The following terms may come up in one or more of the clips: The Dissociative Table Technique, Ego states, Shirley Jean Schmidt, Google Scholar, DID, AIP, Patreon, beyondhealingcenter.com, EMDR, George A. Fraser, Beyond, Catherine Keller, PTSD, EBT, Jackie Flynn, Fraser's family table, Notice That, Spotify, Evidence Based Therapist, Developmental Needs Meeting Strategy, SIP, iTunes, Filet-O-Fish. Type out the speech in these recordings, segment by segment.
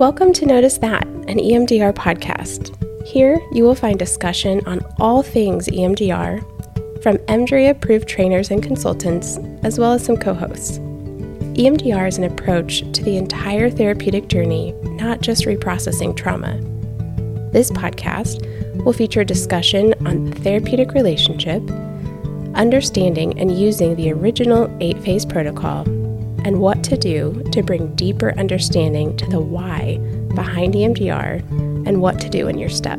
Welcome to Notice That, an EMDR podcast. Here, you will find discussion on all things EMDR from MDRI-approved trainers and consultants, as well as some co-hosts. EMDR is an approach to the entire therapeutic journey, not just reprocessing trauma. This podcast will feature discussion on the therapeutic relationship, understanding and using the original 8-phase protocol, and what to do to bring deeper understanding to the why behind EMDR and what to do when you're stuck.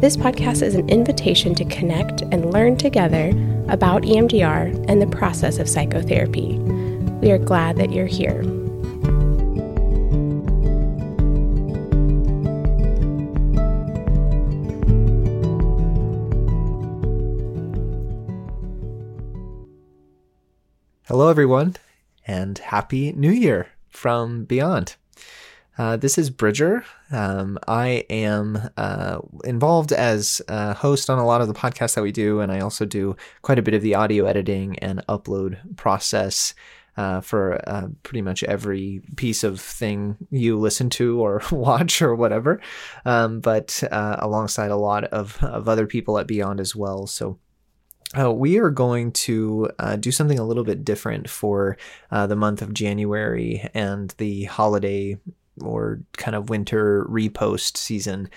This podcast is an invitation to connect and learn together about EMDR and the process of psychotherapy. We are glad that you're here. Hello, everyone. And Happy New Year from Beyond. This is Bridger. I am involved as a host on a lot of the podcasts that we do, and I also do quite a bit of the audio editing and upload process for pretty much every piece of thing you listen to or watch or whatever, but alongside a lot of other people at Beyond as well. So we are going to do something a little bit different for the month of January and the holiday or kind of winter repost season.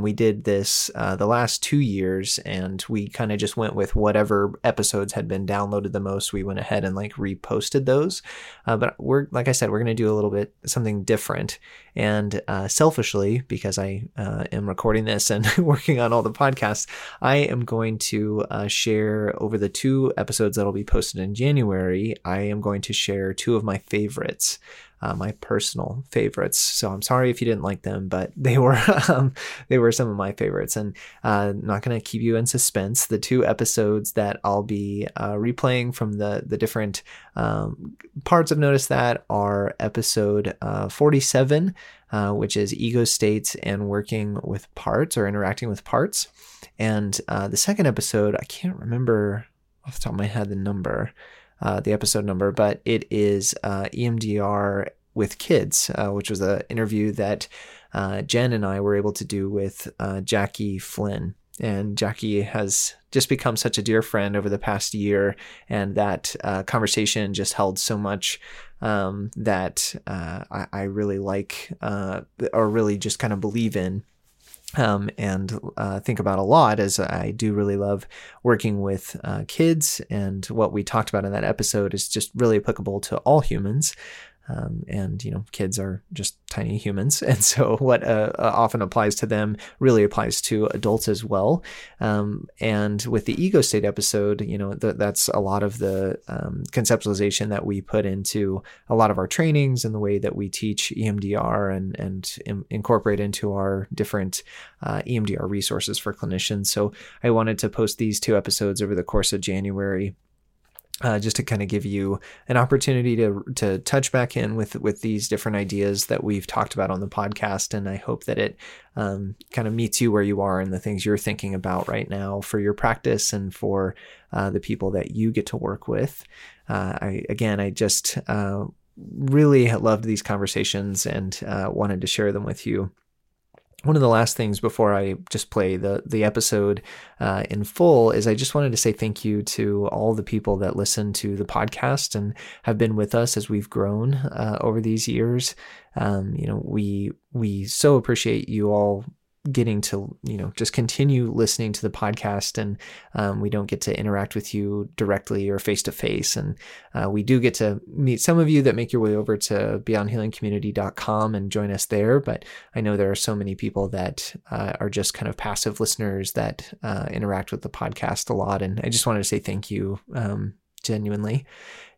We did this the last 2 years, and we kind of just went with whatever episodes had been downloaded the most. We went ahead and reposted those. But we're going to do a little bit something different. And selfishly, because I am recording this and working on all the podcasts, I am going to share over the 2 episodes that will be posted in January. I am going to share 2 of my favorites. My personal favorites. So I'm sorry if you didn't like them, but they were some of my favorites. And I'm not going to keep you in suspense. The 2 episodes that I'll be replaying from the different parts of Notice That are episode 47, which is ego states and working with parts or interacting with parts. And the second episode, I can't remember off the top of my head the episode number, but it is EMDR with kids, which was an interview that Jen and I were able to do with Jackie Flynn. And Jackie has just become such a dear friend over the past year, and that conversation just held so much that I really like or really just kind of believe in. And think about a lot, as I do really love working with kids, and what we talked about in that episode is just really applicable to all humans. And kids are just tiny humans, and so what often applies to them really applies to adults as well. And with the ego state episode, that's a lot of the conceptualization that we put into a lot of our trainings and the way that we teach EMDR and incorporate into our different EMDR resources for clinicians. So I wanted to post these 2 episodes over the course of January. Just to kind of give you an opportunity to touch back in with these different ideas that we've talked about on the podcast. And I hope that it kind of meets you where you are and the things you're thinking about right now for your practice and for the people that you get to work with. I really loved these conversations and wanted to share them with you. One of the last things before I just play the episode in full is I just wanted to say thank you to all the people that listen to the podcast and have been with us as we've grown over these years. We so appreciate you all getting to, just continue listening to the podcast, and we don't get to interact with you directly or face to face. And we do get to meet some of you that make your way over to beyondhealingcommunity.com and join us there. But I know there are so many people that are just kind of passive listeners that interact with the podcast a lot. And I just wanted to say thank you genuinely.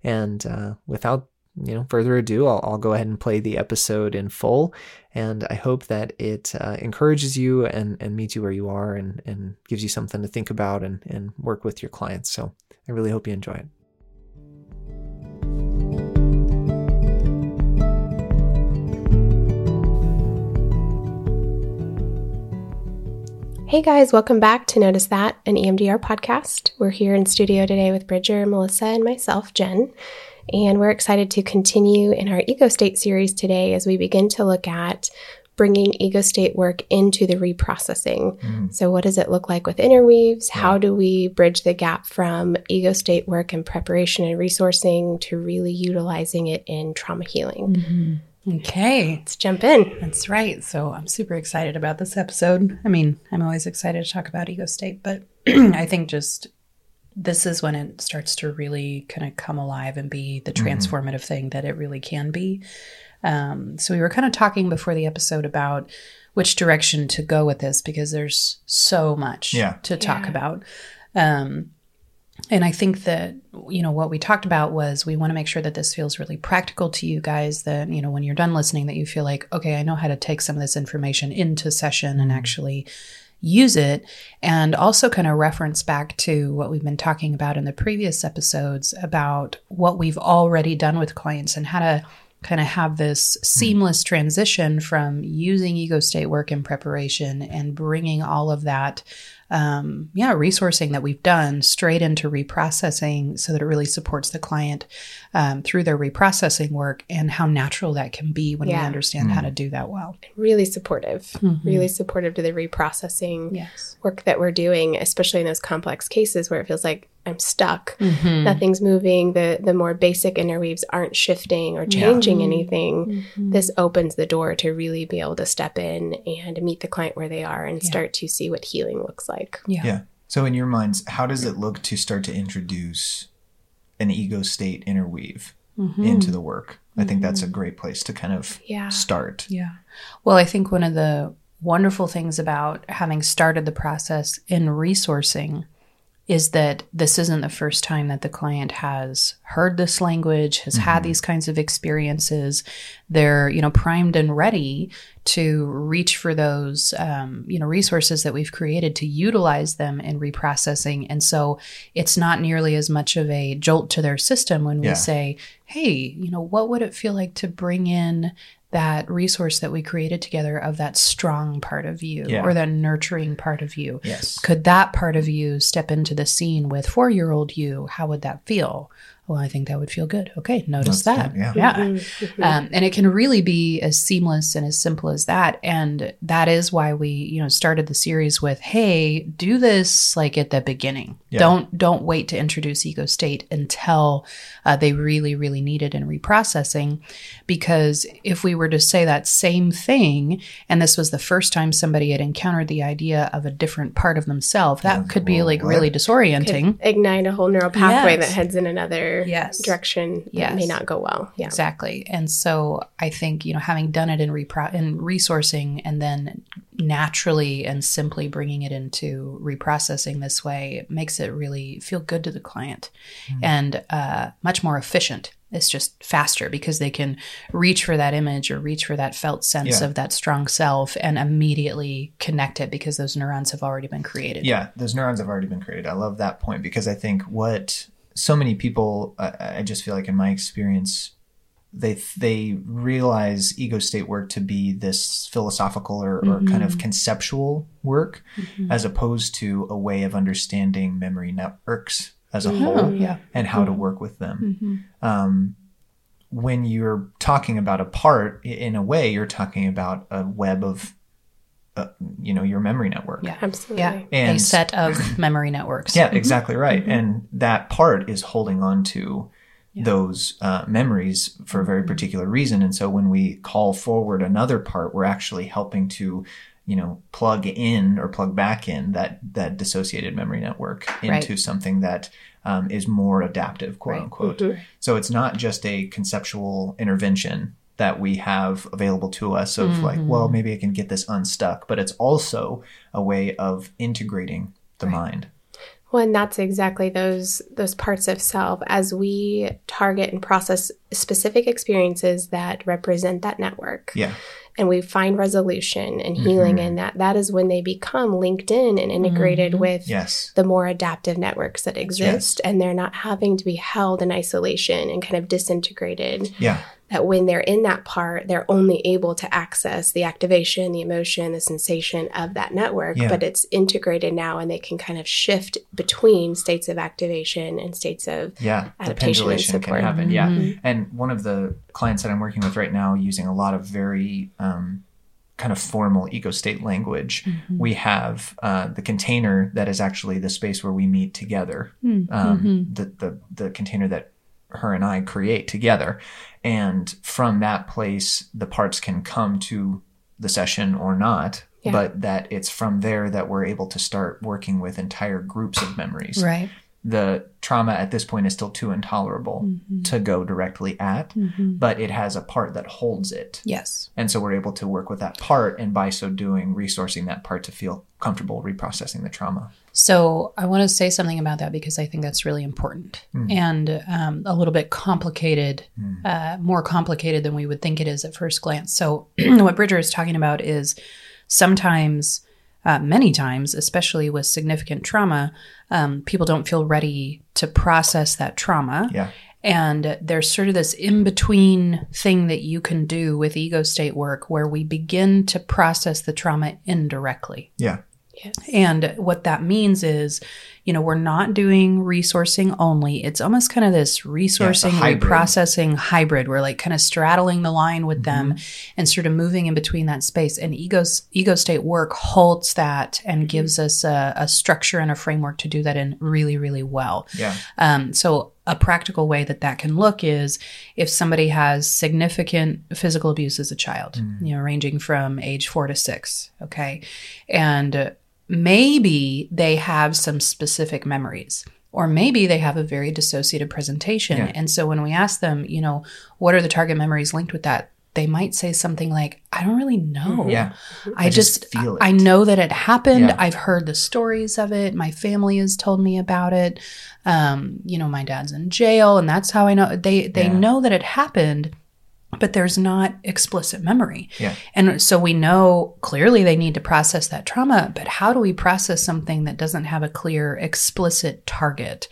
And without further ado, I'll go ahead and play the episode in full, and I hope that it encourages you and meets you where you are and gives you something to think about and work with your clients. So I really hope you enjoy it. Hey guys, welcome back to Notice That, an EMDR podcast. We're here in studio today with Bridger, Melissa, and myself, Jen. And we're excited to continue in our ego state series today as we begin to look at bringing ego state work into the reprocessing. Mm. So what does it look like with interweaves? Yeah. How do we bridge the gap from ego state work and preparation and resourcing to really utilizing it in trauma healing? Mm-hmm. Okay. Let's jump in. That's right. So I'm super excited about this episode. I mean, I'm always excited to talk about ego state, but I think just this is when it starts to really kind of come alive and be the transformative thing that it really can be. So we were kind of talking before the episode about which direction to go with this, because there's so much to talk about. And I think that, you know, what we talked about was we want to make sure that this feels really practical to you guys, that, you know, when you're done listening, that you feel like, okay, I know how to take some of this information into session and actually use it, and also kind of reference back to what we've been talking about in the previous episodes about what we've already done with clients and how to kind of have this seamless transition from using ego state work in preparation and bringing all of that resourcing that we've done straight into reprocessing, so that it really supports the client through their reprocessing work, and how natural that can be when we understand how to do that well. Really supportive, really supportive to the reprocessing work that we're doing, especially in those complex cases where it feels like I'm stuck, nothing's moving, the more basic interweaves aren't shifting or changing anything. This opens the door to really be able to step in and meet the client where they are and start to see what healing looks like. So in your minds, how does it look to start to introduce an ego state interweave into the work? I think that's a great place to kind of start. Well, I think one of the wonderful things about having started the process in resourcing is that this isn't the first time that the client has heard this language, has had these kinds of experiences. They're, you know, primed and ready to reach for those, resources that we've created to utilize them in reprocessing. And so it's not nearly as much of a jolt to their system when we say, hey, you know, what would it feel like to bring in that resource that we created together of that strong part of you or that nurturing part of you? Yes. Could that part of you step into the scene with 4-year-old you? How would that feel? Well, I think that would feel good. Okay, notice that. And it can really be as seamless and as simple as that. And that is why we, you know, started the series with, hey, do this like at the beginning. Yeah. Don't wait to introduce ego state until they really, really need it in reprocessing. Because if we were to say that same thing, and this was the first time somebody had encountered the idea of a different part of themselves, that could be like really disorienting. Could ignite a whole neural pathway that heads in another direction that may not go well. Yeah. Exactly. And so I think, you know, having done it in resourcing and then naturally and simply bringing it into reprocessing this way makes it really feel good to the client and much more efficient. It's just faster because they can reach for that image or reach for that felt sense of that strong self and immediately connect it, because those neurons have already been created. Yeah, those neurons have already been created. I love that point, because I think what so many people, I just feel like in my experience, they realize ego state work to be this philosophical or kind of conceptual work, as opposed to a way of understanding memory networks as a whole and how to work with them. When you're talking about a part, in a way, you're talking about a web of your memory network. Yeah, absolutely. Yeah. And a set of memory networks. Yeah, exactly right. And that part is holding on to those memories for a very particular reason. And so when we call forward another part, we're actually helping to, you know, plug in or plug back in that dissociated memory network into something that is more adaptive, quote unquote. Mm-hmm. So it's not just a conceptual intervention that we have available to us of like, well, maybe I can get this unstuck, but it's also a way of integrating the mind. Well, and that's exactly those parts of self. As we target and process specific experiences that represent that network, and we find resolution and healing in that, that is when they become linked in and integrated with the more adaptive networks that exist, and they're not having to be held in isolation and kind of disintegrated. that when they're in that part, they're only able to access the activation, the emotion, the sensation of that network, but it's integrated now and they can kind of shift between states of activation and states of adaptation and support. Can happen. Mm-hmm. Yeah. And one of the clients that I'm working with right now using a lot of very kind of formal ego-state language, we have the container that is actually the space where we meet together, the container that her and I create together. And from that place, the parts can come to the session or not, but that it's from there that we're able to start working with entire groups of memories. Right. The trauma at this point is still too intolerable to go directly at, but it has a part that holds it. Yes. And so we're able to work with that part, and by so doing, resourcing that part to feel comfortable reprocessing the trauma. So I want to say something about that because I think that's really important and a little bit complicated, more complicated than we would think it is at first glance. So what Bridger is talking about is sometimes... many times, especially with significant trauma, people don't feel ready to process that trauma. Yeah. And there's sort of this in-between thing that you can do with ego state work where we begin to process the trauma indirectly. Yeah. Yes. And what that means is, you know, we're not doing resourcing only. It's almost kind of this resourcing, reprocessing hybrid. We're like kind of straddling the line with them and sort of moving in between that space. And ego state work holds that and gives us a structure and a framework to do that in really, really well. Yeah. So a practical way that can look is if somebody has significant physical abuse as a child, you know, ranging from age 4 to 6, okay? And maybe they have some specific memories, or maybe they have a very dissociative presentation. Yeah. And so when we ask them, you know, what are the target memories linked with that? They might say something like, I don't really know. Yeah. I just feel it. I know that it happened. Yeah. I've heard the stories of it. My family has told me about it. You know, my dad's in jail, and that's how I know. They know that it happened, but there's not explicit memory. Yeah. And so we know clearly they need to process that trauma, but how do we process something that doesn't have a clear, explicit target?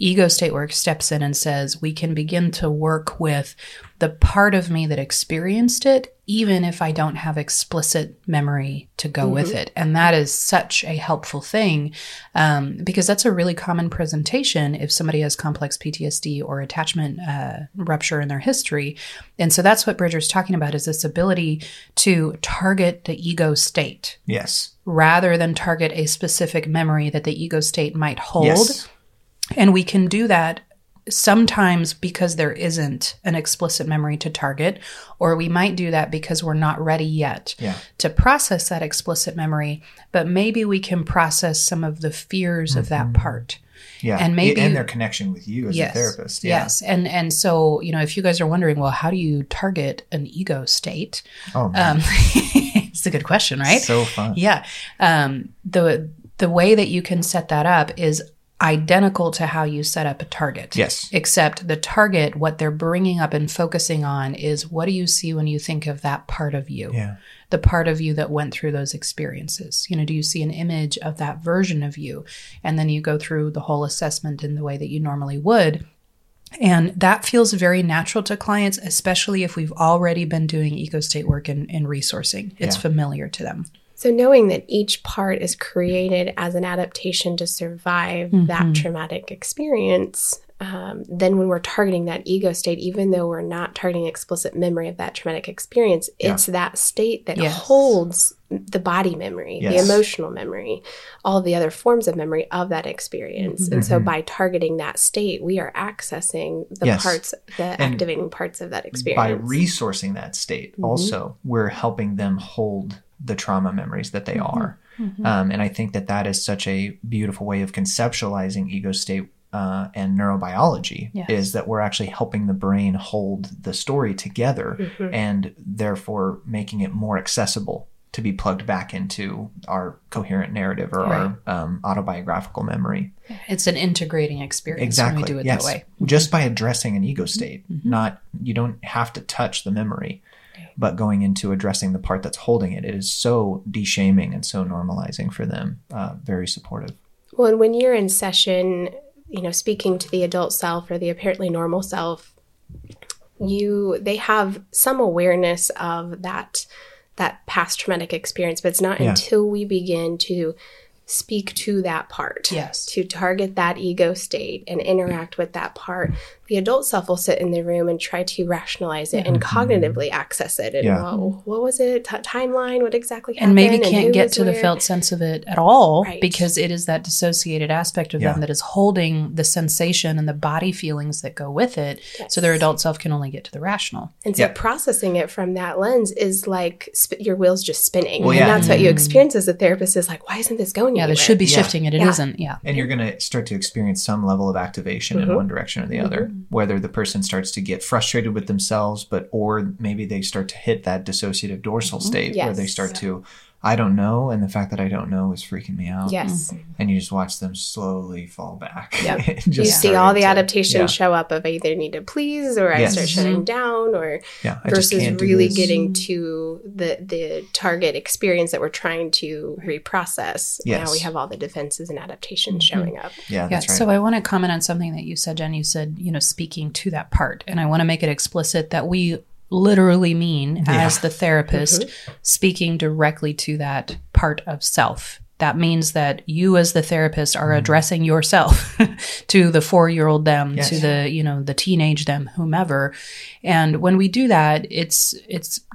Ego state work steps in and says, we can begin to work with the part of me that experienced it, even if I don't have explicit memory to go with it. And that is such a helpful thing because that's a really common presentation if somebody has complex PTSD or attachment rupture in their history. And so that's what Bridger's talking about, is this ability to target the ego state. Yes. Rather than target a specific memory that the ego state might hold. Yes. And we can do that sometimes because there isn't an explicit memory to target, or we might do that because we're not ready yet to process that explicit memory, but maybe we can process some of the fears of that part. Yeah. And maybe and their connection with you as a therapist. Yeah. Yes. And so, you know, if you guys are wondering, well, how do you target an ego state? Oh, man. It's a good question, right? So fun. Yeah. The way that you can set that up is identical to how you set up a target. Yes. Except the target, what they're bringing up and focusing on is, what do you see when you think of that part of you? Yeah. The part of you that went through those experiences. You know, do you see an image of that version of you? And then you go through the whole assessment in the way that you normally would. And that feels very natural to clients, especially if we've already been doing ego state work and resourcing. It's familiar to them. So knowing that each part is created as an adaptation to survive that traumatic experience, then when we're targeting that ego state, even though we're not targeting explicit memory of that traumatic experience, it's that state that holds the body memory, the emotional memory, all the other forms of memory of that experience. And so by targeting that state, we are accessing the parts, the activating parts of that experience. By resourcing that state also, we're helping them hold the trauma memories that they are. And I think that is such a beautiful way of conceptualizing ego state and neurobiology, is that we're actually helping the brain hold the story together and therefore making it more accessible to be plugged back into our coherent narrative or our autobiographical memory. It's an integrating experience when we do it that way. Just by addressing an ego state, you don't have to touch the memory. But going into addressing the part that's holding it, it is so de-shaming and so normalizing for them, very supportive. Well, and when you're in session, you know, speaking to the adult self or the apparently normal self, they have some awareness of that past traumatic experience, but it's not until we begin to speak to that part, to target that ego state and interact with that part. The adult self will sit in the room and try to rationalize it and cognitively access it. And what was it? Timeline? What exactly happened? And maybe can't get to the felt sense of it at all, because it is that dissociated aspect of them that is holding the sensation and the body feelings that go with it. So their adult self can only get to the rational. And so processing it from that lens is like your wheel's just spinning. Well, and that's what you experience as a therapist is like, why isn't this going? Yeah, they should be shifting it. It isn't. Yeah. And you're going to start to experience some level of activation in one direction or the other, whether the person starts to get frustrated with themselves, or maybe they start to hit that dissociative dorsal state where they start to, I don't know. And the fact that I don't know is freaking me out. Yes. And you just watch them slowly fall back. Yep. You see all the adaptations show up of I either need to please or I start shutting down or versus really getting to the target experience that we're trying to reprocess. Yes. Now we have all the defenses and adaptations showing up. Yeah, that's right. So I want to comment on something that you said, Jen. You said, speaking to that part. And I want to make it explicit that we literally mean as the therapist speaking directly to that part of self. That means that you as the therapist are addressing yourself to the 4-year-old them, to the, the teenage them, whomever. And when we do that, it's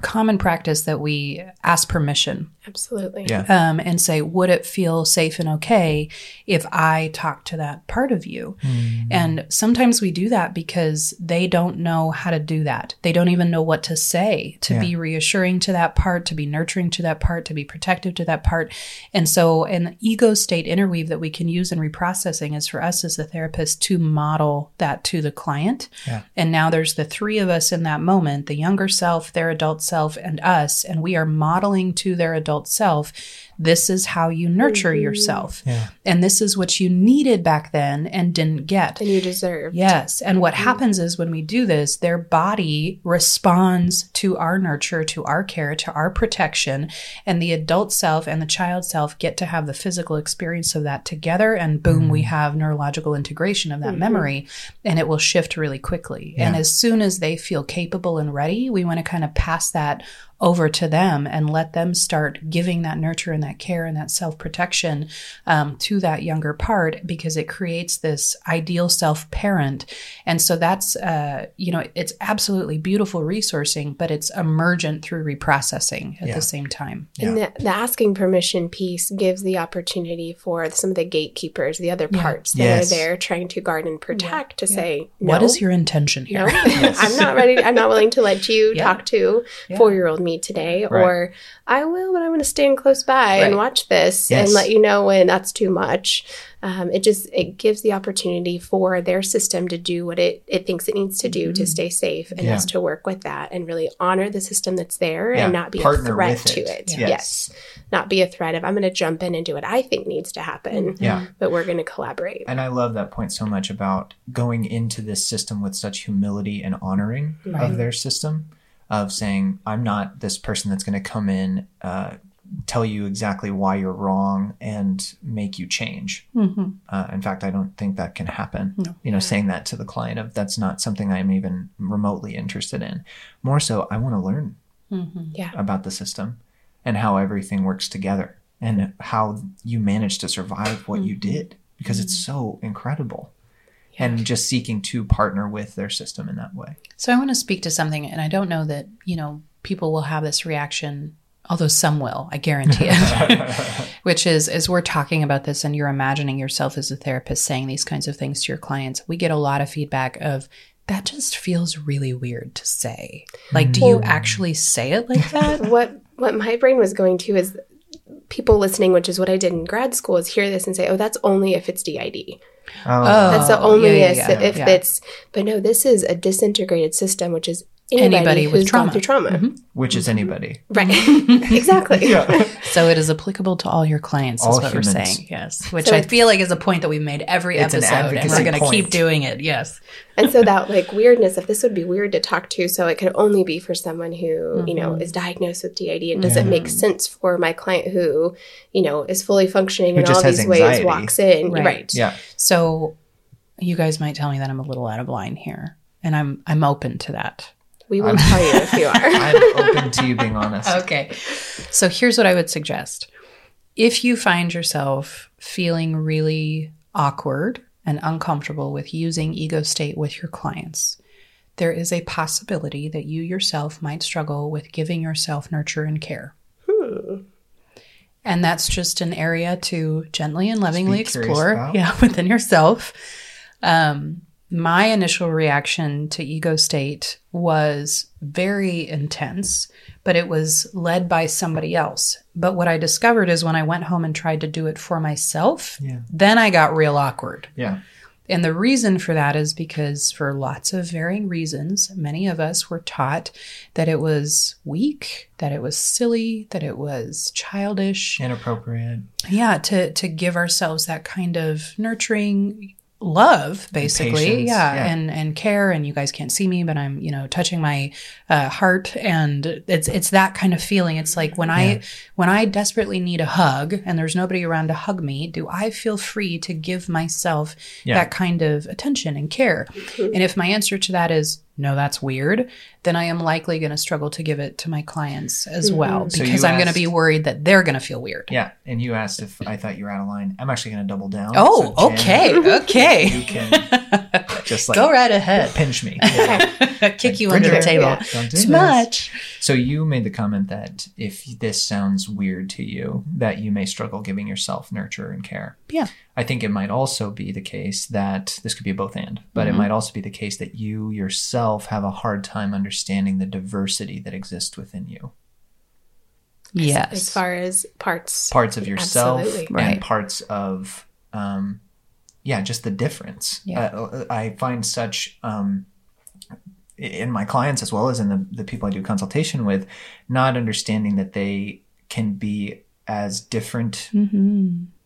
common practice that we ask permission. Absolutely. Yeah. And say, would it feel safe and okay if I talk to that part of you? Mm-hmm. And sometimes we do that because they don't know how to do that. They don't even know what to say to be reassuring to that part, to be nurturing to that part, to be protective to that part. And so an ego state interweave that we can use in reprocessing is for us as the therapist to model that to the client. Yeah. And now there's the three of us in that moment, the younger self, their adult self, and us, and we are modeling to their adult self, this is how you nurture yourself. Yeah. And this is what you needed back then and didn't get. And you deserved. Yes. And what happens is when we do this, their body responds to our nurture, to our care, to our protection. And the adult self and the child self get to have the physical experience of that together. And boom, we have neurological integration of that memory. And it will shift really quickly. Yeah. And as soon as they feel capable and ready, we want to kind of pass that over to them and let them start giving that nurture and that care and that self-protection to that younger part, because it creates this ideal self-parent. And so that's, it's absolutely beautiful resourcing, but it's emergent through reprocessing at the same time. Yeah. And the asking permission piece gives the opportunity for some of the gatekeepers, the other parts that are there trying to guard and protect to say, no, what is your intention here? No, I'm not ready. I'm not willing to let you talk to 4-year-old me today, or I will, but I'm going to stand close by and watch this and let you know when that's too much. It gives the opportunity for their system to do what it thinks it needs to do to stay safe and us to work with that and really honor the system that's there and not be a threat to it. Yes. Not be a threat of I'm going to jump in and do what I think needs to happen, but we're going to collaborate. And I love that point so much about going into this system with such humility and honoring of their system. Of saying, I'm not this person that's going to come in, tell you exactly why you're wrong and make you change. Mm-hmm. In fact, I don't think that can happen. No. Saying that to the client of that's not something I'm even remotely interested in. More so, I want to learn about the system and how everything works together and how you managed to survive what you did, because it's so incredible. And just seeking to partner with their system in that way. So I want to speak to something, and I don't know that, people will have this reaction, although some will, I guarantee it, which is, as we're talking about this and you're imagining yourself as a therapist saying these kinds of things to your clients, we get a lot of feedback of, that just feels really weird to say. Like, do you actually say it like that? What my brain was going to is people listening, which is what I did in grad school, is hear this and say, oh, that's only if it's DID. Oh, that's the only if it's, but no, this is a disintegrated system, which is anybody who's gone through trauma. Mm-hmm. Which is anybody. Right. Exactly. So it is applicable to all your clients, all is what humans. We're saying. Yes. Which I feel like is a point that we've made every episode, and we're going to keep doing it. Yes. And so that weirdness, if this would be weird to talk to, so it could only be for someone who, is diagnosed with DID, and does it make sense for my client who, is fully functioning in all these ways, walks in. Right. Yeah. So you guys might tell me that I'm a little out of line here. And I'm open to that. We will tell you if you are. I'm open to you being honest. Okay. So here's what I would suggest. If you find yourself feeling really awkward and uncomfortable with using ego state with your clients, there is a possibility that you yourself might struggle with giving yourself nurture and care. And that's just an area to gently and lovingly explore within yourself. My initial reaction to ego state was very intense, but it was led by somebody else. But what I discovered is when I went home and tried to do it for myself, then I got real awkward. Yeah. And the reason for that is because for lots of varying reasons, many of us were taught that it was weak, that it was silly, that it was childish. Inappropriate. Yeah, to give ourselves that kind of nurturing love, basically. And care, and you guys can't see me, but I'm, touching my heart, and it's that kind of feeling. It's like when I desperately need a hug and there's nobody around to hug me, do I feel free to give myself that kind of attention and care? Mm-hmm. And if my answer to that is no, that's weird, then I am likely going to struggle to give it to my clients as well, because I'm going to be worried that they're going to feel weird. Yeah. And you asked if I thought you were out of line. I'm actually going to double down. Oh, so Jen, okay. You can just go right ahead. Pinch me. Kick you under the table. Yeah. Don't do too much. So you made the comment that if this sounds weird to you, that you may struggle giving yourself nurture and care. Yeah. I think it might also be the case that this could be a both and, but it might also be the case that you yourself have a hard time understanding the diversity that exists within you. Yes. As far as parts of yourself and parts of, just the difference. Yeah. I find such, in my clients as well as in the people I do consultation with, not understanding that they can be as different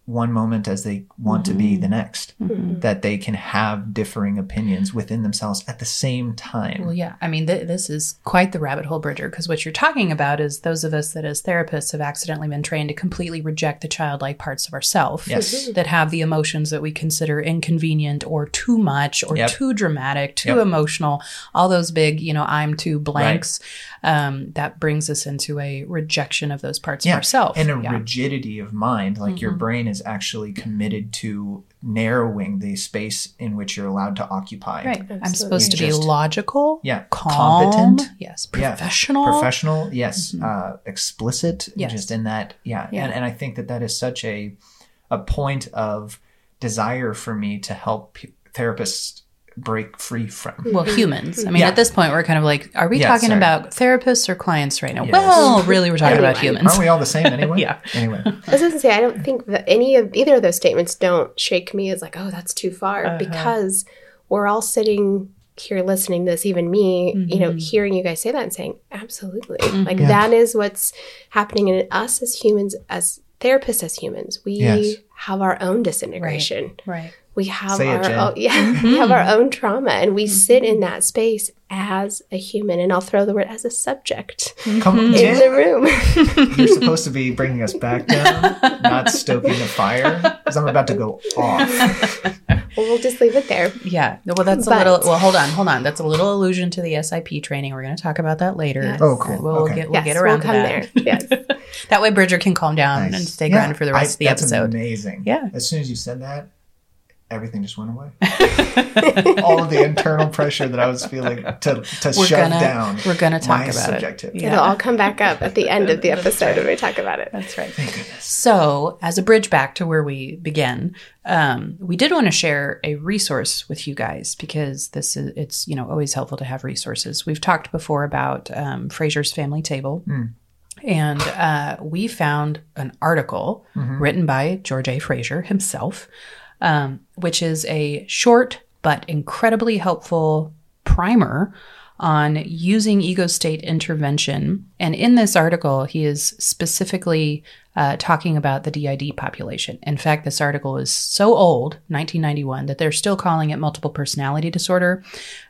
one moment as they want to be the next, that they can have differing opinions within themselves at the same time. Well, yeah. I mean, this is quite the rabbit hole, Bridger, because what you're talking about is those of us that as therapists have accidentally been trained to completely reject the childlike parts of ourselves that have the emotions that we consider inconvenient or too much or too dramatic, too emotional, all those big, I'm too blanks. Right. That brings us into a rejection of those parts of ourselves. And a rigidity of mind, like your brain is actually committed to narrowing the space in which you're allowed to occupy. Right. Absolutely. I'm supposed to be logical, calm, competent, professional, explicit, just in that. Yeah. And I think that is such a point of desire for me to help therapists break free from. Well, humans. I mean, at this point, we're kind of like, are we talking about therapists or clients right now? Yes. Well, really, we're talking about humans. Aren't we all the same anyway? Anyway. I was going to say, I don't think that either of those statements don't shake me as like, oh, that's too far, because we're all sitting here listening to this, even me, hearing you guys say that and saying, absolutely. Like that is what's happening in us as humans, as therapists, as humans. We have our own disintegration. Right. We have our own trauma, and we sit in that space as a human. And I'll throw the word as a subject in the room. You're supposed to be bringing us back down, not stoking the fire, because I'm about to go off. Well, we'll just leave it there. Yeah. Well, hold on. That's a little allusion to the SIP training. We're going to talk about that later. Yes. Oh, cool. We'll get around to that. There. Yes. That way Bridger can calm down and stay grounded for the rest of the episode. That's amazing. Yeah. As soon as you said that, everything just went away. All of the internal pressure that I was feeling to shove down. We're going to talk about subjectivity. It'll all come back up at the end of the episode when we talk about it. That's right. Thank goodness. So as a bridge back to where we began, we did want to share a resource with you guys, because it's always helpful to have resources. We've talked before about Fraser's Family Table. Mm. And we found an article written by George A. Fraser himself, which is a short but incredibly helpful primer on using ego state intervention. And in this article, he is specifically talking about the DID population. In fact, this article is so old, 1991, that they're still calling it multiple personality disorder.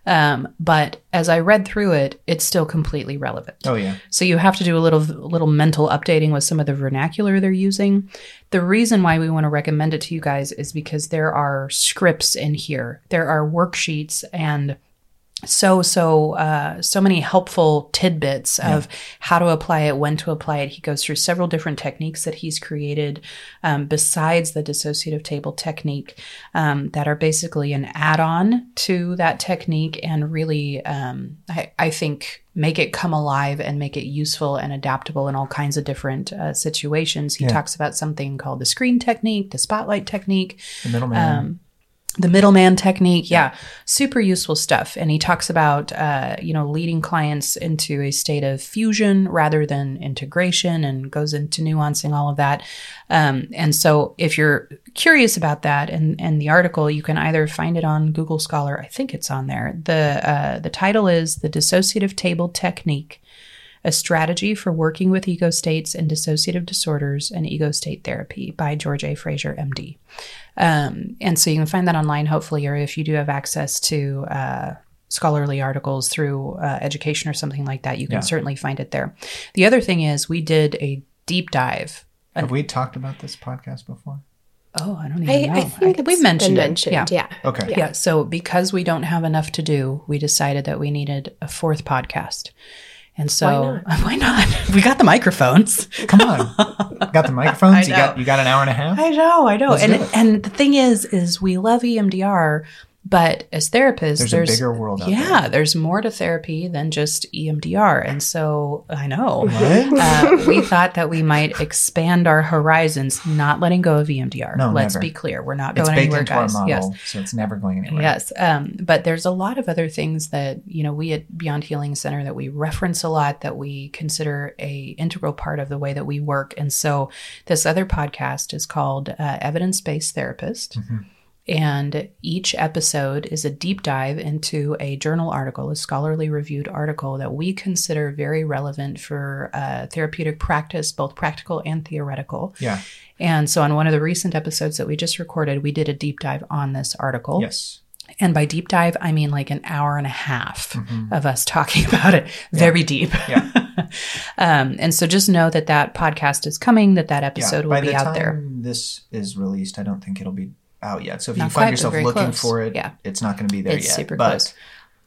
But as I read through it, it's still completely relevant. Oh, yeah. So you have to do a little mental updating with some of the vernacular they're using. The reason why we want to recommend it to you guys is because there are scripts in here. There are worksheets and so many helpful tidbits of how to apply it, when to apply it. He goes through several different techniques that he's created besides the dissociative table technique that are basically an add-on to that technique and really, I think, make it come alive and make it useful and adaptable in all kinds of different situations. He talks about something called the screen technique, the spotlight technique. The middleman. The middleman technique. Yeah. Super useful stuff. And he talks about, leading clients into a state of fusion rather than integration and goes into nuancing all of that. And so if you're curious about that and the article, you can either find it on Google Scholar. I think it's on there. The title is The Dissociative Table Technique, a strategy for working with ego states and dissociative disorders and ego state therapy by George A. Fraser, MD. And so you can find that online, hopefully, or if you do have access to scholarly articles through education or something like that, you can certainly find it there. The other thing is we did a deep dive. Have we talked about this podcast before? Oh, I don't even know. I think we've mentioned it. Yeah. Okay. Yeah. So because we don't have enough to do, we decided that we needed a fourth podcast. And so why not? We got the microphones. Come on. Got the microphones. You got an hour and a half. I know. And the thing is we love EMDR, but as therapists, there's a bigger world out there. Yeah, there's more to therapy than just EMDR. And so I know we thought that we might expand our horizons, not letting go of EMDR. No, let's be clear. We're not going anywhere, guys. Our model, yes. So it's never going anywhere. Yes. But there's a lot of other things that, we at Beyond Healing Center that we reference a lot, that we consider a integral part of the way that we work. And so this other podcast is called Evidence Based Therapist. Mm-hmm. And each episode is a deep dive into a journal article, a scholarly reviewed article that we consider very relevant for therapeutic practice, both practical and theoretical. Yeah. And so on one of the recent episodes that we just recorded, we did a deep dive on this article. Yes. And by deep dive, I mean like an hour and a half of us talking about it. Very deep. Yeah. And so just know that podcast is coming, that episode will be out there. By the time this is released, I don't think it'll be out yet. So if you find yourself looking for it, it's not going to be there yet. It's super close.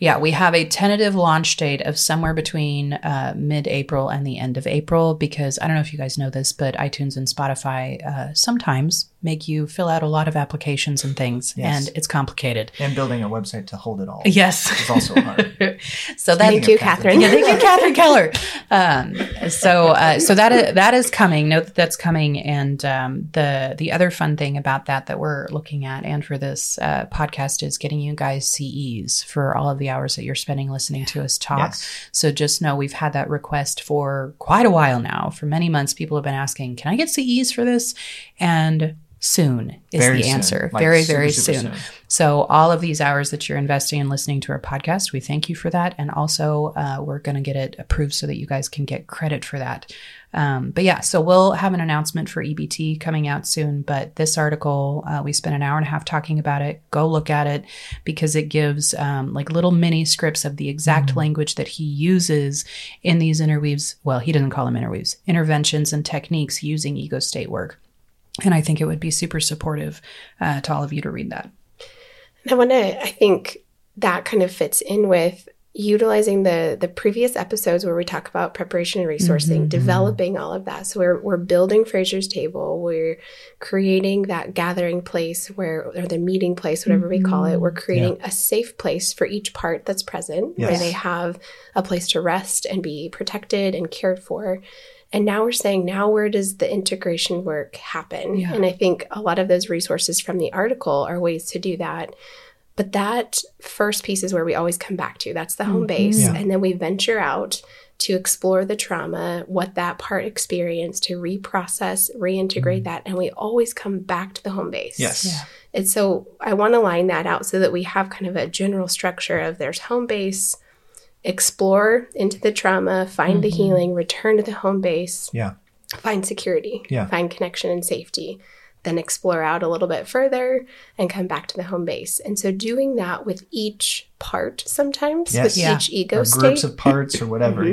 Yeah, we have a tentative launch date of somewhere between mid-April and the end of April, because I don't know if you guys know this, but iTunes and Spotify sometimes make you fill out a lot of applications and things, and it's complicated. And building a website to hold it all. Yes. It's also hard. So thank you, Catherine. Thank you, Catherine Keller. So that is coming. Note that's coming. And the other fun thing about that we're looking at and for this podcast is getting you guys CEs for all of the hours that you're spending listening to us talk. Yes. So just know we've had that request for quite a while now. For many months, people have been asking, can I get CEs for this? And soon is the answer. Very, very soon. So all of these hours that you're investing in listening to our podcast, we thank you for that. And also we're going to get it approved so that you guys can get credit for that. So we'll have an announcement for EBT coming out soon, but this article, we spent an hour and a half talking about it. Go look at it, because it gives little mini scripts of the exact language that he uses in these interweaves. Well, he doesn't call them interweaves, interventions and techniques using ego state work. And I think it would be super supportive to all of you to read that. I think that kind of fits in with utilizing the previous episodes where we talk about preparation and resourcing, developing all of that. So we're building Fraser's table. We're creating that gathering place or the meeting place, whatever we call it. We're creating a safe place for each part that's present, where they have a place to rest and be protected and cared for. And now we're saying, where does the integration work happen? Yeah. And I think a lot of those resources from the article are ways to do that. But that first piece is where we always come back to. That's the home base. Yeah. And then we venture out to explore the trauma, what that part experienced, to reprocess, reintegrate that. And we always come back to the home base. Yes. Yeah. And so I want to line that out so that we have kind of a general structure of there's home base, explore into the trauma, find the healing, return to the home base, find security, find connection and safety, then explore out a little bit further and come back to the home base. And so doing that with each part sometimes, with each ego or state. Groups of parts or whatever,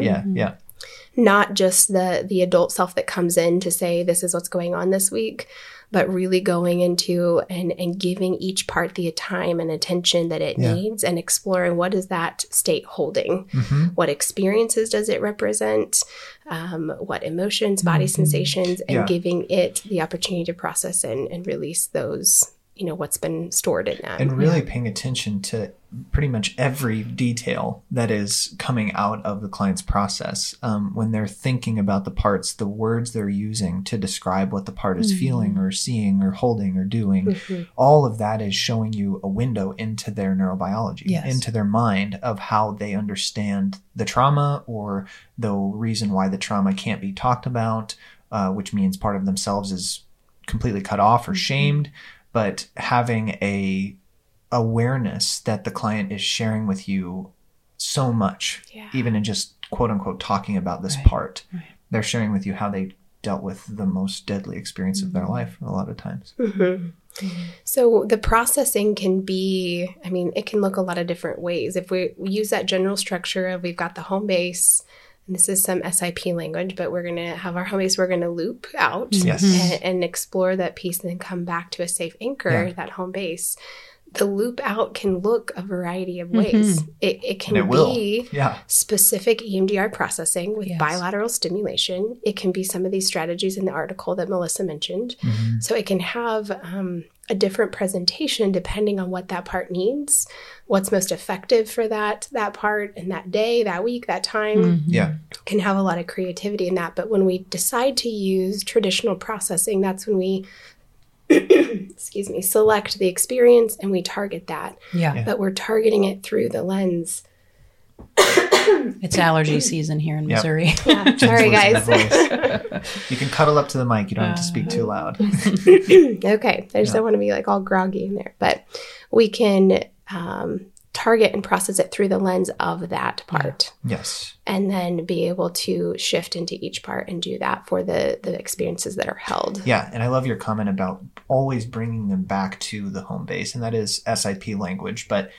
not just the adult self that comes in to say, this is what's going on this week, but really going into and giving each part the time and attention that it needs, and exploring what is that state holding? Mm-hmm. What experiences does it represent? What emotions, body sensations, and giving it the opportunity to process and release those, you know, what's been stored in that. And really paying attention to pretty much every detail that is coming out of the client's process. When they're thinking about the parts, the words they're using to describe what the part is feeling or seeing or holding or doing, all of that is showing you a window into their neurobiology, into their mind, of how they understand the trauma or the reason why the trauma can't be talked about, which means part of themselves is completely cut off or shamed. But having a awareness that the client is sharing with you so much, even in just quote unquote talking about this part, they're sharing with you how they dealt with the most deadly experience of their life a lot of times. So the processing can be, I mean, it can look a lot of different ways. If we use that general structure of, we've got the home base. This is some SIP language, but we're going to have our homies, we're going to loop out and explore that piece and then come back to a safe anchor, that home base. The loop out can look a variety of ways. It can be specific EMDR processing with bilateral stimulation. It can be some of these strategies in the article that Melissa mentioned. So it can have a different presentation depending on what that part needs, what's most effective for that part and that day, that week, that time. Can have a lot of creativity in that. But when we decide to use traditional processing, that's when we excuse me, select the experience and we target that. But we're targeting it through the lens. It's allergy season here in Missouri. Sorry, guys. You can cuddle up to the mic. You don't have to speak too loud. Okay. I just don't want to be like all groggy in there. But we can target and process it through the lens of that part. And then be able to shift into each part and do that for the experiences that are held. And I love your comment about always bringing them back to the home base. And that is SIP language. But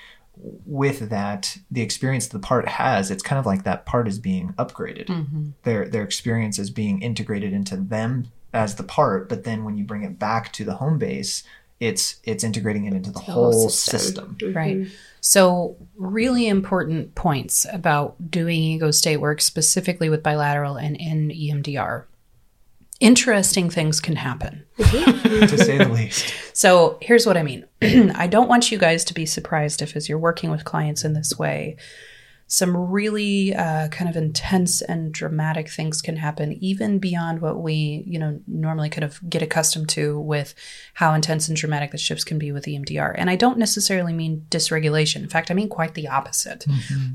with that, the experience the part has, it's kind of like that part is being upgraded. Their experience is being integrated into them as the part. But then when you bring it back to the home base, it's integrating it into the whole system. Right. So really important points about doing ego state work, specifically with bilateral and in EMDR. Interesting things can happen. To say the least. So here's what I mean. I don't want you guys to be surprised if, as you're working with clients in this way, some really kind of intense and dramatic things can happen, even beyond what we, you know, normally kind of get accustomed to with how intense and dramatic the shifts can be with EMDR. And I don't necessarily mean dysregulation. In fact, I mean quite the opposite.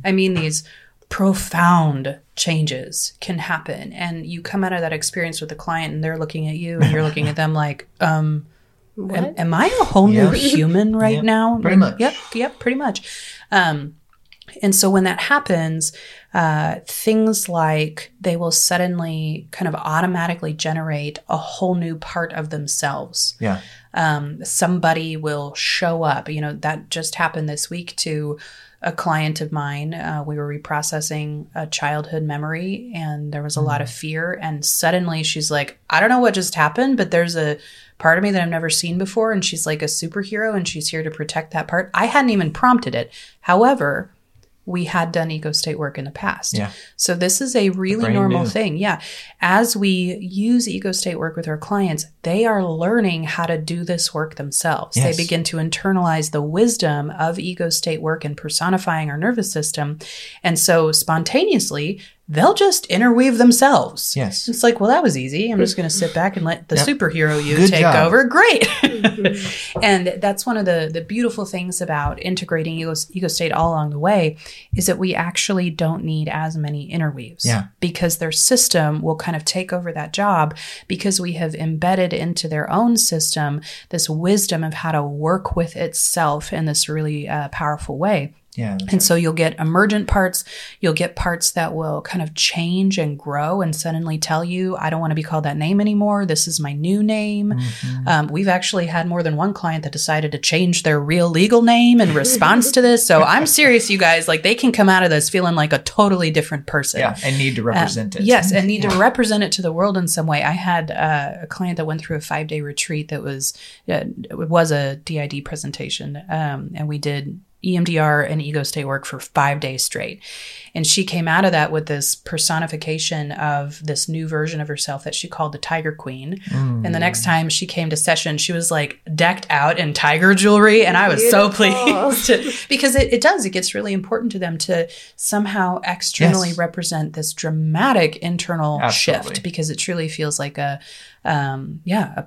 I mean these profound changes can happen. And you come out of that experience with the client and they're looking at you and you're looking at them like, am I a whole new human now? Pretty much. Yep, pretty much. And so when that happens, things like they will suddenly kind of automatically generate a whole new part of themselves. Somebody will show up. You know, that just happened this week to a client of mine. We were reprocessing a childhood memory and there was a lot of fear. And suddenly she's like, I don't know what just happened, but there's a part of me that I've never seen before. And she's like a superhero and she's here to protect that part. I hadn't even prompted it. However, we had done ego state work in the past. So this is a really normal thing. As we use ego state work with our clients, they are learning how to do this work themselves. They begin to internalize the wisdom of ego state work and personifying our nervous system. And so spontaneously, they'll just interweave themselves. It's like, well, that was easy. I'm just going to sit back and let the superhero you take over. Great. And that's one of the beautiful things about integrating ego state all along the way is that we actually don't need as many interweaves because their system will kind of take over that job because we have embedded into their own system this wisdom of how to work with itself in this really powerful way. Yeah. And so you'll get emergent parts. You'll get parts that will kind of change and grow and suddenly tell you, I don't want to be called that name anymore. This is my new name. Mm-hmm. We've actually had more than one client that decided to change their real legal name in response to this. So I'm serious, you guys, like they can come out of this feeling like a totally different person. Yeah, and need to represent it. Yes, and need to represent it to the world in some way. I had a client that went through a 5-day retreat that was a DID presentation. And we did EMDR and ego state work for 5 days straight. And she came out of that with this personification of this new version of herself that she called the Tiger Queen. Mm. And the next time she came to session, she was like decked out in tiger jewelry. And I was so pleased because it gets really important to them to somehow externally represent this dramatic internal shift, because it truly feels like a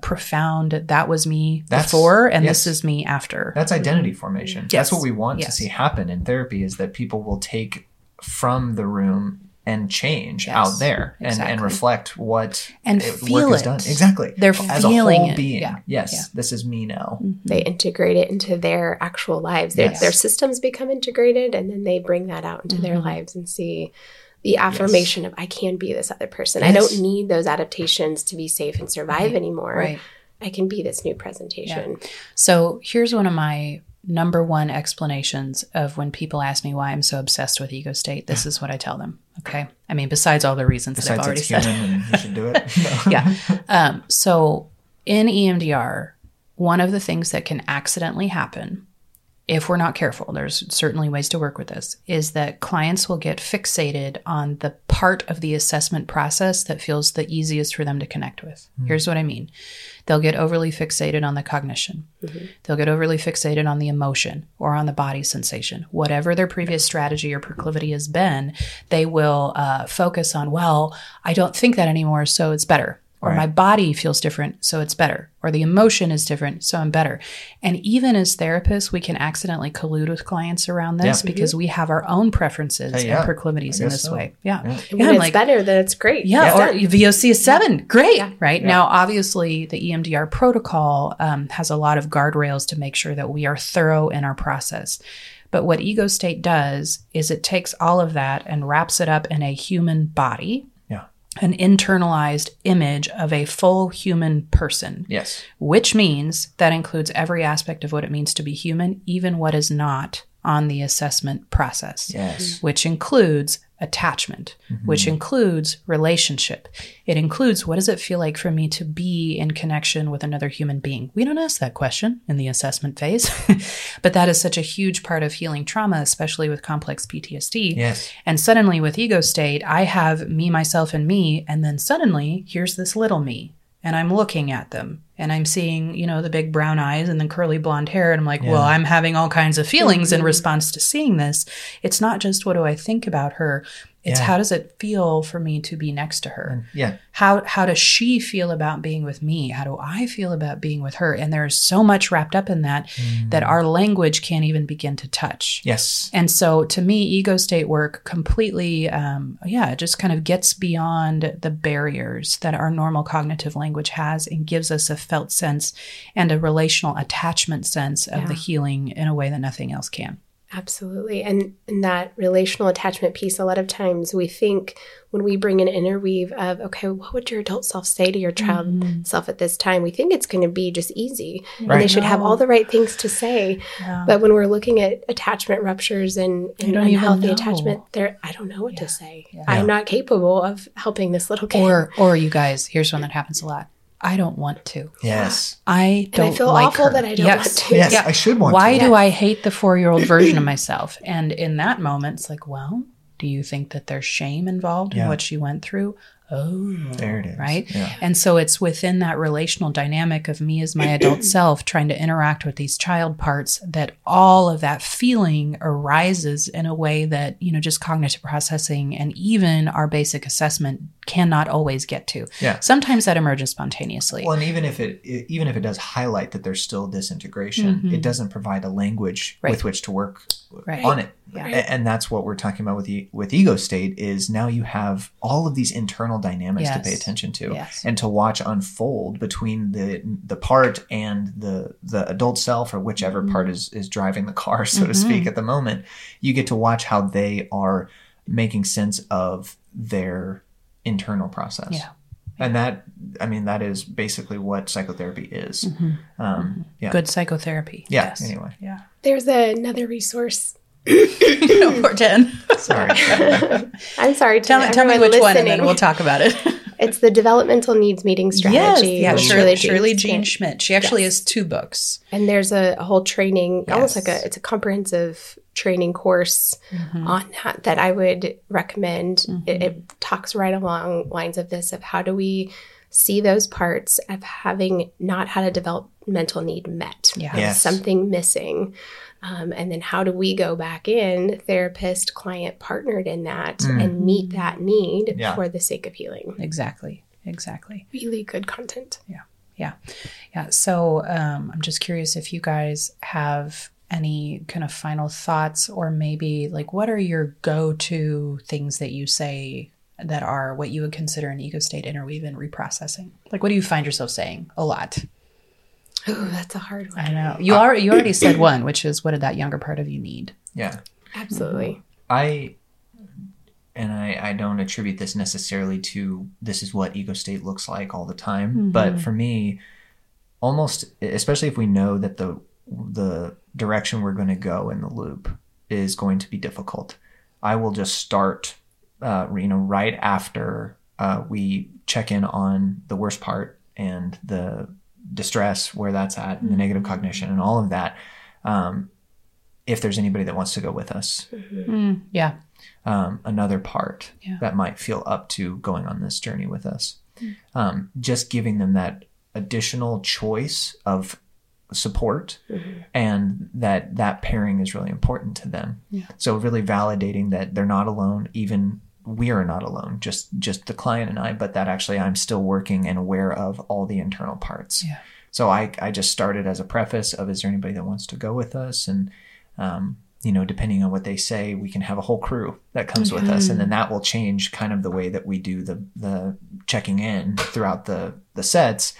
profound, that was me before and this is me after. That's identity formation. Yes. That's what we want to see happen in therapy, is that people will take from the room and change out there and reflect what work is done. Exactly. They're as feeling a whole being. Yeah. Yes. Yeah. This is me now. They integrate it into their actual lives. Their systems become integrated, and then they bring that out into their lives and see the affirmation of, I can be this other person. I don't need those adaptations to be safe and survive anymore. Right. I can be this new presentation. Yeah. So here's one of my number one explanations of when people ask me why I'm so obsessed with ego state. This is what I tell them. Okay. I mean, besides all the reasons that I've already said. And you should do it. Yeah. So in EMDR, one of the things that can accidentally happen, if we're not careful, there's certainly ways to work with this, is that clients will get fixated on the part of the assessment process that feels the easiest for them to connect with. Mm-hmm. Here's what I mean. They'll get overly fixated on the cognition. Mm-hmm. They'll get overly fixated on the emotion or on the body sensation. Whatever their previous strategy or proclivity has been, they will focus on, well, I don't think that anymore, so it's better. Or my body feels different, so it's better. Or the emotion is different, so I'm better. And even as therapists, we can accidentally collude with clients around this because we have our own preferences and proclivities in this way. Yeah. And when it's like, better, then it's great. Yeah. Or VOC is 7. Great. Yeah. Right. Yeah. Now, obviously, the EMDR protocol has a lot of guardrails to make sure that we are thorough in our process. But what ego state does is it takes all of that and wraps it up in a human body. An internalized image of a full human person. Yes. Which means that includes every aspect of what it means to be human, even what is not on the assessment process. Yes. Which includes attachment, which includes relationship. It includes, what does it feel like for me to be in connection with another human being? We don't ask that question in the assessment phase, but that is such a huge part of healing trauma, especially with complex PTSD. Yes. And suddenly with ego state, I have me, myself, and me, and then suddenly here's this little me, and I'm looking at them. And I'm seeing, the big brown eyes and the curly blonde hair. And I'm like, well, I'm having all kinds of feelings in response to seeing this. It's not just what do I think about her? It's how does it feel for me to be next to her? Yeah. How does she feel about being with me? How do I feel about being with her? And there's so much wrapped up in that that our language can't even begin to touch. Yes. And so to me, ego state work completely, it just kind of gets beyond the barriers that our normal cognitive language has and gives us a felt sense and a relational attachment sense of the healing in a way that nothing else can. Absolutely. And that relational attachment piece, a lot of times we think when we bring an interweave of, okay, what would your adult self say to your child self at this time? We think it's going to be just easy. Right. And they should have all the right things to say. Yeah. But when we're looking at attachment ruptures and unhealthy attachment, I don't know what to say. Yeah. I'm not capable of helping this little kid. Or you guys, here's one that happens a lot. I don't want to. Yes. I don't like her. And I feel awful that I don't want to. Yes, I should want to. Why do I hate the 4-year-old version of myself? And in that moment, it's like, well, do you think that there's shame involved in what she went through? Oh, there it is. Right. Yeah. And so it's within that relational dynamic of me as my adult self trying to interact with these child parts that all of that feeling arises in a way that, just cognitive processing and even our basic assessment cannot always get to. Yeah. Sometimes that emerges spontaneously. Well, and even if it does highlight that there's still disintegration, it doesn't provide a language with which to work on it. Yeah. And that's what we're talking about with ego state, is now you have all of these internal internal dynamics to pay attention to and to watch unfold between the part and the adult self, or whichever part is driving the car, so to speak, at the moment. You get to watch how they are making sense of their internal process. Yeah. And that, I mean, that is basically what psychotherapy is. Good psychotherapy. Yeah, yes. Anyway. Yeah. There's another resource. No, we're done. Sorry. I'm sorry. Tell me which one, and then we'll talk about it. It's the Developmental Needs Meeting Strategy. Yes, yeah, Shirley Jean Schmidt. She actually has two books. And there's a whole training, almost like it's a comprehensive training course on that I would recommend. It talks right along lines of this, of how do we see those parts of having not had a developmental need met, something missing. And then how do we go back in, therapist, client, partnered in that and meet that need for the sake of healing? Exactly. Exactly. Really good content. Yeah. Yeah. Yeah. So I'm just curious if you guys have any kind of final thoughts, or maybe like what are your go-to things that you say that are what you would consider an ego state interweave and reprocessing? Like what do you find yourself saying a lot? Oh, that's a hard one. I know. You already said one, which is, what did that younger part of you need? Yeah. Absolutely. I don't attribute this necessarily to this is what ego state looks like all the time. But for me, almost, especially if we know that the direction we're going to go in the loop is going to be difficult, I will just start, right after we check in on the worst part and the distress, where that's at, and the negative cognition and all of that, if there's anybody that wants to go with us, another part that might feel up to going on this journey with us, just giving them that additional choice of support, and that pairing is really important to them. So really validating that they're not alone, even we are not alone, just the client and I, but that actually I'm still working and aware of all the internal parts. Yeah. So I just started as a preface of, is there anybody that wants to go with us? And, depending on what they say, we can have a whole crew that comes with us. And then that will change kind of the way that we do the checking in throughout the sets,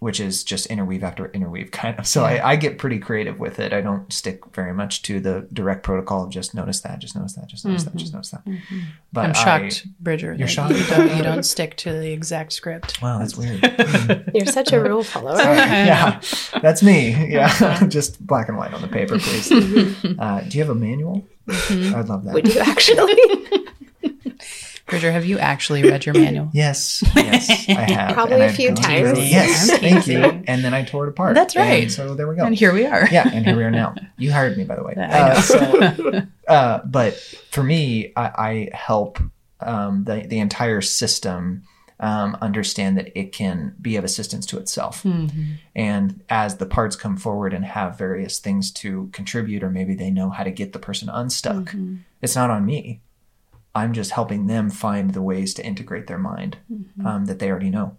which is just interweave after interweave kind of. So I get pretty creative with it. I don't stick very much to the direct protocol of just notice that, just notice that, just notice that, just notice that. But I'm shocked, Bridger. You're shocked? You don't stick to the exact script. Wow, that's weird. You're such a rule follower. Yeah, that's me. Yeah, just black and white on the paper, please. Do you have a manual? I'd love that. Would you actually? Bridger, have you actually read your manual? Yes, I have. Probably a few times. Yes, thank you. And then I tore it apart. That's right. And so there we go. And here we are. Yeah, and here we are now. You hired me, by the way. But for me, I help the entire system understand that it can be of assistance to itself. And as the parts come forward and have various things to contribute, or maybe they know how to get the person unstuck, it's not on me. I'm just helping them find the ways to integrate their mind that they already know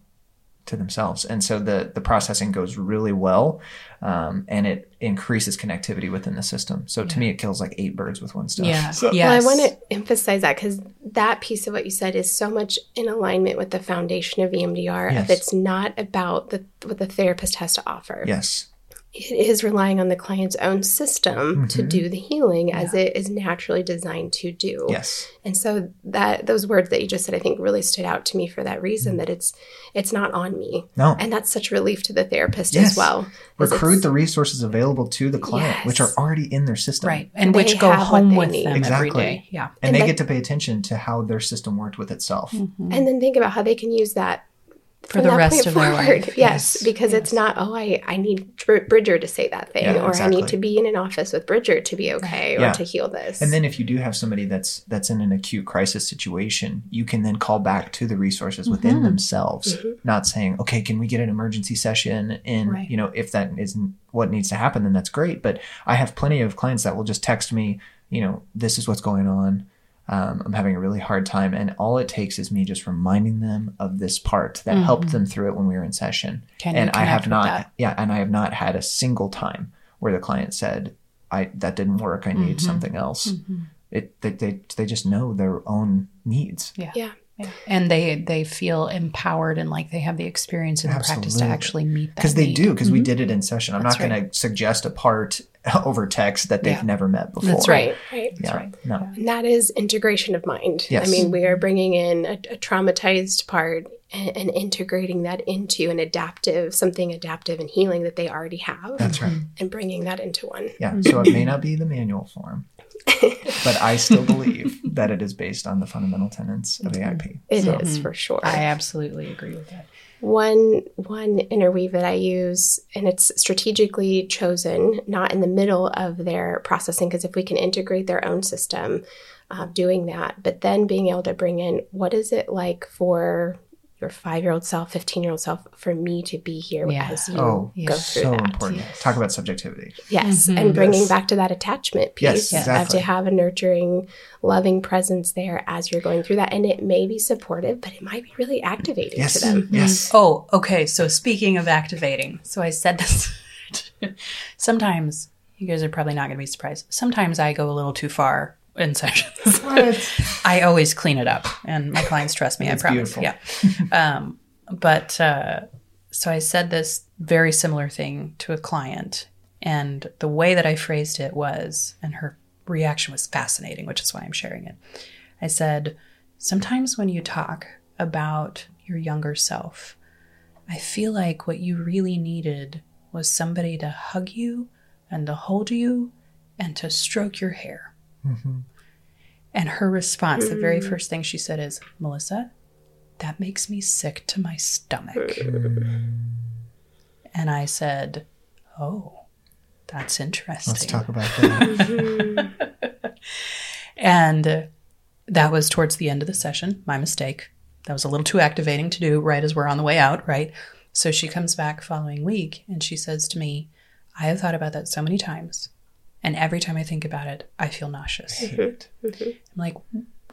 to themselves. And so the processing goes really well, and it increases connectivity within the system. So to me, it kills like 8 birds with one stone. Yeah. So. Yes. Well, I want to emphasize that, because that piece of what you said is so much in alignment with the foundation of EMDR. Yes. Of it's not about what the therapist has to offer. Yes. It is relying on the client's own system to do the healing as it is naturally designed to do. Yes. And so that those words that you just said, I think, really stood out to me for that reason, that it's not on me. No. And that's such relief to the therapist as well. Recruit the resources available to the client, which are already in their system. Right. And which go home with them every day. Yeah. And they get to pay attention to how their system worked with itself. And then think about how they can use that for the rest of their life. Yes, because it's not, I need Bridger to say that thing, or I need to be in an office with Bridger to be okay, or to heal this. And then if you do have somebody that's in an acute crisis situation, you can then call back to the resources within themselves, not saying, okay, can we get an emergency session? And, if that isn't what needs to happen, then that's great. But I have plenty of clients that will just text me, this is what's going on. I'm having a really hard time, and all it takes is me just reminding them of this part that helped them through it when we were in session. And I have not had a single time where the client said, that didn't work. I need something else." They just know their own needs. Yeah. Yeah. And they feel empowered and like they have the experience and the practice to actually meet that. Because they need. Do, because mm-hmm. we did it in session. I'm not going to suggest a part over text that they've never met before. That's right. Right. Yeah. That's right. No. And that is integration of mind. Yes. I mean, we are bringing in a traumatized part and integrating that into an adaptive, something adaptive and healing that they already have. That's right. And bringing that into one. Yeah. Mm-hmm. So it may not be the manual form. But I still believe that it is based on the fundamental tenets of AIP. It is for sure. I absolutely agree with that. One interweave that I use, and it's strategically chosen, not in the middle of their processing, because if we can integrate their own system, doing that, but then being able to bring in, what is it like for your 5-year-old self, 15-year-old self, for me to be here as you go through so that. Important. Yes. Talk about subjectivity. Yes, mm-hmm. and bringing back to that attachment piece. Yes, exactly. To have a nurturing, loving presence there as you're going through that. And it may be supportive, but it might be really activating to them. Yes. Oh, okay. So speaking of activating, so I said this. Sometimes, you guys are probably not going to be surprised. Sometimes I go a little too far in sessions. I always clean it up and my clients trust me. I promise. Beautiful. Yeah. So I said this very similar thing to a client, and the way that I phrased it was, and her reaction was fascinating, which is why I'm sharing it. I said, sometimes when you talk about your younger self, I feel like what you really needed was somebody to hug you and to hold you and to stroke your hair. Mm-hmm. And her response, the very first thing she said is, Melissa, that makes me sick to my stomach. And I said, oh, that's interesting. Let's talk about that. And that was towards the end of the session. My mistake. That was a little too activating to do right as we're on the way out, right? So she comes back following week and she says to me, I have thought about that so many times. And every time I think about it, I feel nauseous. I'm like,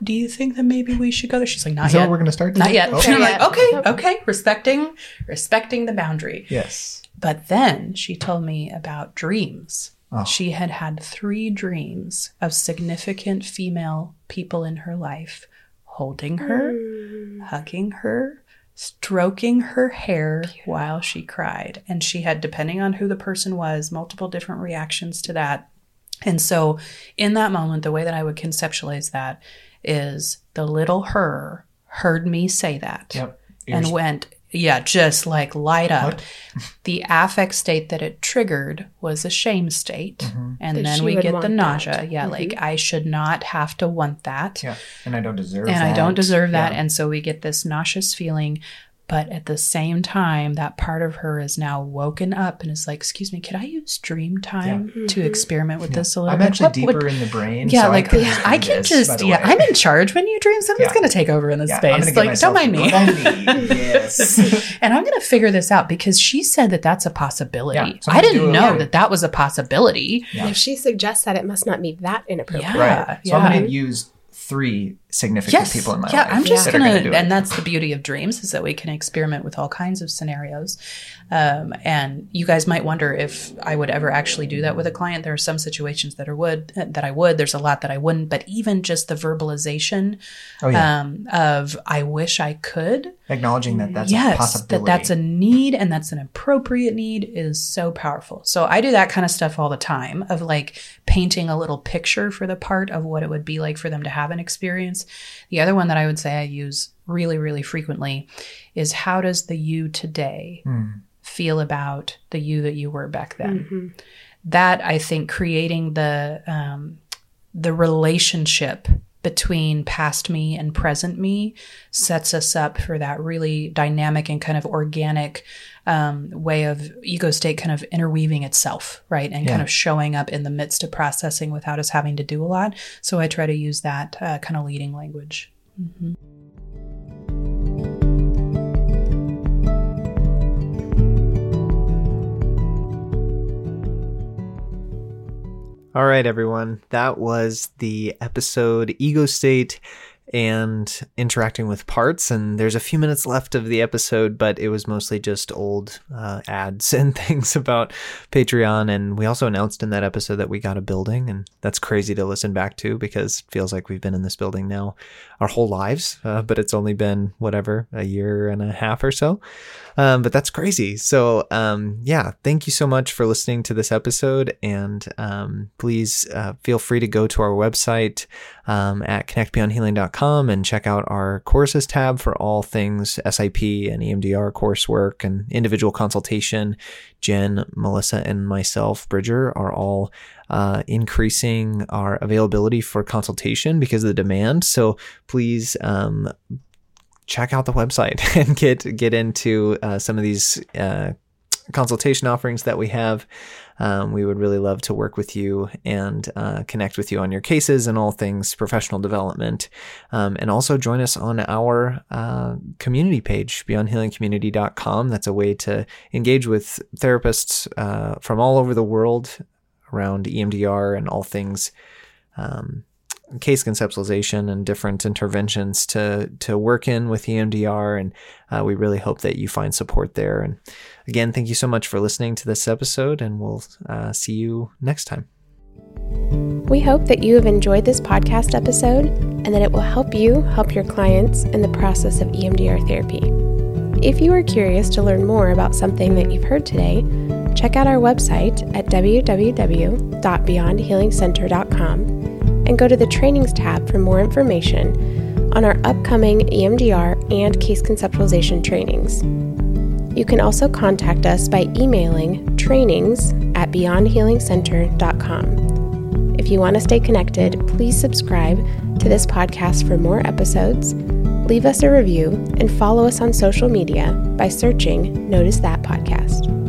do you think that maybe we should go there? She's like, not yet. Is that what we're going to start today? Not yet. Okay. And I'm like, okay. Respecting the boundary. Yes. But then she told me about dreams. Oh. She had had 3 dreams of significant female people in her life holding her, hugging her, stroking her hair while she cried. And she had, depending on who the person was, multiple different reactions to that. And so in that moment, the way that I would conceptualize that is the little her heard me say that and went, just like light up. What? The affect state that it triggered was a shame state. Mm-hmm. And that then we get the nausea. That. Yeah, mm-hmm. Like I should not have to want that. Yeah, and I don't deserve that. And I don't deserve that. And so we get this nauseous feeling. But at the same time, that part of her is now woken up and is like, excuse me, could I use dream time to experiment with this a little bit? I'm actually deeper in the brain. Yeah, so like I can just, I'm in charge when you dream. Something's going to take over in this space. Like, don't mind me. Yes. And I'm going to figure this out because she said that that's a possibility. Yeah, I didn't know that was a possibility. Yeah. And if she suggests that, it must not be that inappropriate. Yeah. Right. So I'm going to use 3 significant people in my life. I'm just going to, and that's the beauty of dreams is that we can experiment with all kinds of scenarios. And you guys might wonder if I would ever actually do that with a client. There are some situations that I would, there's a lot that I wouldn't, but even just the verbalization of, I wish I could. Acknowledging that that's a possibility. That that's a need and that's an appropriate need is so powerful. So I do that kind of stuff all the time of like painting a little picture for the part of what it would be like for them to have an experience. The other one that I would say I use really, really frequently is how does the you today feel about the you that you were back then? Mm-hmm. That I think creating the relationship between past me and present me sets us up for that really dynamic and kind of organic way of ego state kind of interweaving itself, right? And kind of showing up in the midst of processing without us having to do a lot. So I try to use that kind of leading language. Mm-hmm. All right, everyone, that was the episode Ego State and interacting with parts. And there's a few minutes left of the episode, but it was mostly just old ads and things about Patreon. And we also announced in that episode that we got a building, and that's crazy to listen back to because it feels like we've been in this building now our whole lives, but it's only been whatever, a year and a half or so. But that's crazy. So yeah, thank you so much for listening to this episode. And please feel free to go to our website at connectbeyondhealing.com and check out our courses tab for all things SIP and EMDR coursework and individual consultation. Jen, Melissa, and myself, Bridger, are all increasing our availability for consultation because of the demand. So please check out the website and get into some of these consultation offerings that we have. We would really love to work with you and connect with you on your cases and all things professional development. And also join us on our community page, beyondhealingcommunity.com. That's a way to engage with therapists from all over the world around EMDR and all things case conceptualization and different interventions to work in with EMDR. And we really hope that you find support there. And again, thank you so much for listening to this episode, and we'll see you next time. We hope that you have enjoyed this podcast episode and that it will help you help your clients in the process of EMDR therapy. If you are curious to learn more about something that you've heard today, check out our website at www.beyondhealingcenter.com and go to the trainings tab for more information on our upcoming EMDR and case conceptualization trainings. You can also contact us by emailing trainings@beyondhealingcenter.com. If you want to stay connected, please subscribe to this podcast for more episodes, leave us a review, and follow us on social media by searching Notice That Podcast.